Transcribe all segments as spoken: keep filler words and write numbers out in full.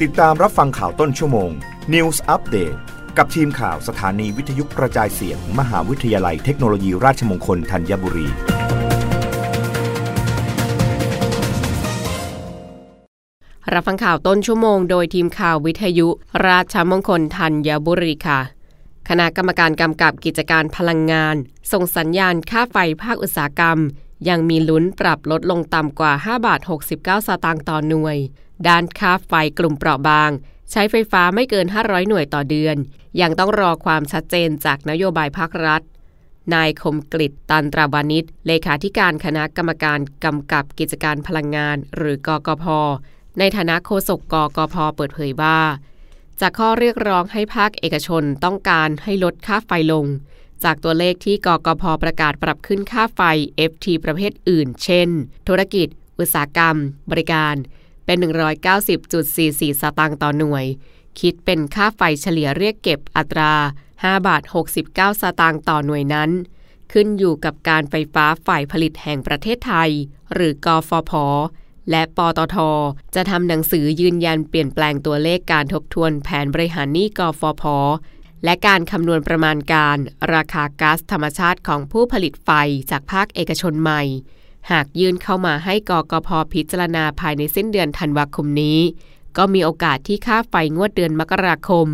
ติดตามรับฟังข่าวต้นชั่วโมง News Update กับทีมข่าวสถานีวิทยุกระจายเสียง มหาวิทยาลัยเทคโนโลยีราชมงคลธัญบุรีรับฟังข่าวต้นชั่วโมงโดยทีมข่าววิทยุราชมงคลธัญบุรีค่ะคณะกรรมการกำกับกิจการพลังงานส่งสัญญาณค่าไฟภาคอุตสาหกรรมยังมีลุ้นปรับลดลงต่ำกว่า ห้าบาทหกสิบเก้าสตางค์ต่อหน่วยด้านค่าไฟกลุ่มเปราะบางใช้ไฟฟ้าไม่เกินห้าร้อยหน่วยต่อเดือนยังต้องรอความชัดเจนจากนโยบายภาครัฐนายคมกฤษ ตันตรวานิชเลขาธิการคณะกรรมการกำกับกิจการพลังงานหรือกกพ.ในฐานะโฆษกกกพ.เปิดเผยว่าจากข้อเรียกร้องให้ภาคเอกชนต้องการให้ลดค่าไฟลงจากตัวเลขที่กกพ.ประกาศปรับขึ้นค่าไฟ เอฟ ที ประเภทอื่นเช่นธุรกิจอุตสาหกรรมบริการเป็น หนึ่งร้อยเก้าสิบจุดสี่สี่สตางค์ต่อหน่วยคิดเป็นค่าไฟเฉลี่ยเรียกเก็บอัตรา ห้าบาทหกสิบเก้าสตางค์ต่อหน่วยนั้นขึ้นอยู่กับการไฟฟ้าฝ่ายผลิตแห่งประเทศไทยหรือกฟผ.และปตท.จะทำหนังสือยืนยันเปลี่ยนแปลงตัวเลขการทบทวนแผนบริหารหนี้กฟผ.และการคำนวณประมาณการราคาก๊าซธรรมชาติของผู้ผลิตไฟจากภาคเอกชนใหม่หากยื่นเข้ามาให้กกพ.พิจารณาภายในสิ้นเดือนธันวาคมนี้ก็มีโอกาสที่ค่าไฟงวดเดือนมกราคม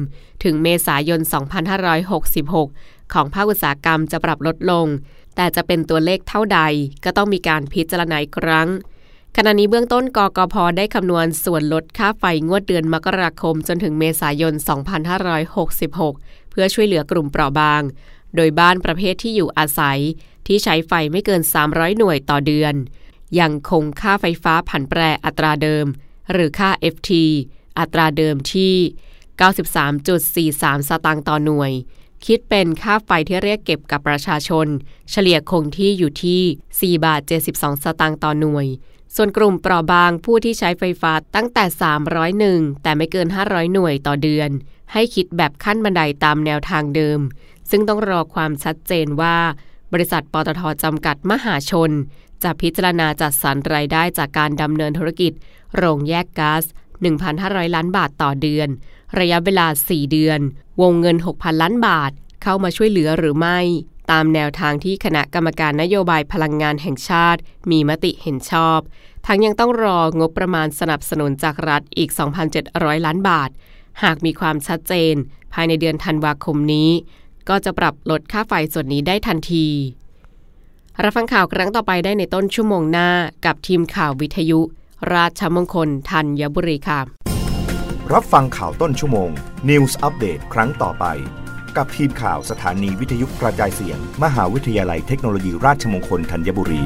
ถึงเมษายนสองพันห้าร้อยหกสิบหกของภาคอุตสาหกรรมจะปรับลดลงแต่จะเป็นตัวเลขเท่าใดก็ต้องมีการพิจารณาอีกครั้งขณะนี้เบื้องต้นกกพ.ได้คำนวณส่วนลดค่าไฟงวดเดือนมกราคมจนถึงเมษายนสองพันห้าร้อยหกสิบหกเพื่อช่วยเหลือกลุ่มเปราะบางโดยบ้านประเภทที่อยู่อาศัยที่ใช้ไฟไม่เกินสามร้อยหน่วยต่อเดือนยังคงค่าไฟฟ้าผันแปรอัตราเดิมหรือค่า เอฟ ที อัตราเดิมที่ เก้าสิบสามจุดสี่สามสตางค์ต่อหน่วยคิดเป็นค่าไฟที่เรียกเก็บกับประชาชนเฉลี่ยคงที่อยู่ที่สี่บาทเจ็ดสิบสองสตางค์ต่อหน่วยส่วนกลุ่มเปราะบางผู้ที่ใช้ไฟฟ้าตั้งแต่สามร้อยหนึ่งแต่ไม่เกินห้าร้อยหน่วยต่อเดือนให้คิดแบบขั้นบันไดตามแนวทางเดิมซึ่งต้องรอความชัดเจนว่าบริษัทปตท.จำกัดมหาชนจะพิจารณาจัดสรรรายได้จากการดำเนินธุรกิจโรงแยกก๊าซ หนึ่งพันห้าร้อยล้านบาทต่อเดือนระยะเวลาสี่เดือนวงเงิน หกพันล้านบาทเข้ามาช่วยเหลือหรือไม่ตามแนวทางที่คณะกรรมการนโยบายพลังงานแห่งชาติมีมติเห็นชอบทั้งยังต้องรองบประมาณสนับสนุนจากรัฐอีก สองพันเจ็ดร้อยล้านบาทหากมีความชัดเจนภายในเดือนธันวาคมนี้ก็จะปรับลดค่าไฟส่วนนี้ได้ทันทีรับฟังข่าวครั้งต่อไปได้ในต้นชั่วโมงหน้ากับทีมข่าววิทยุราชมงคลธัญบุรีค่ะรับฟังข่าวต้นชั่วโมง News Update ครั้งต่อไปกับทีมข่าวสถานีวิทยุกระจายเสียงมหาวิทยาลัยเทคโนโลยีราชมงคลธัญบุรี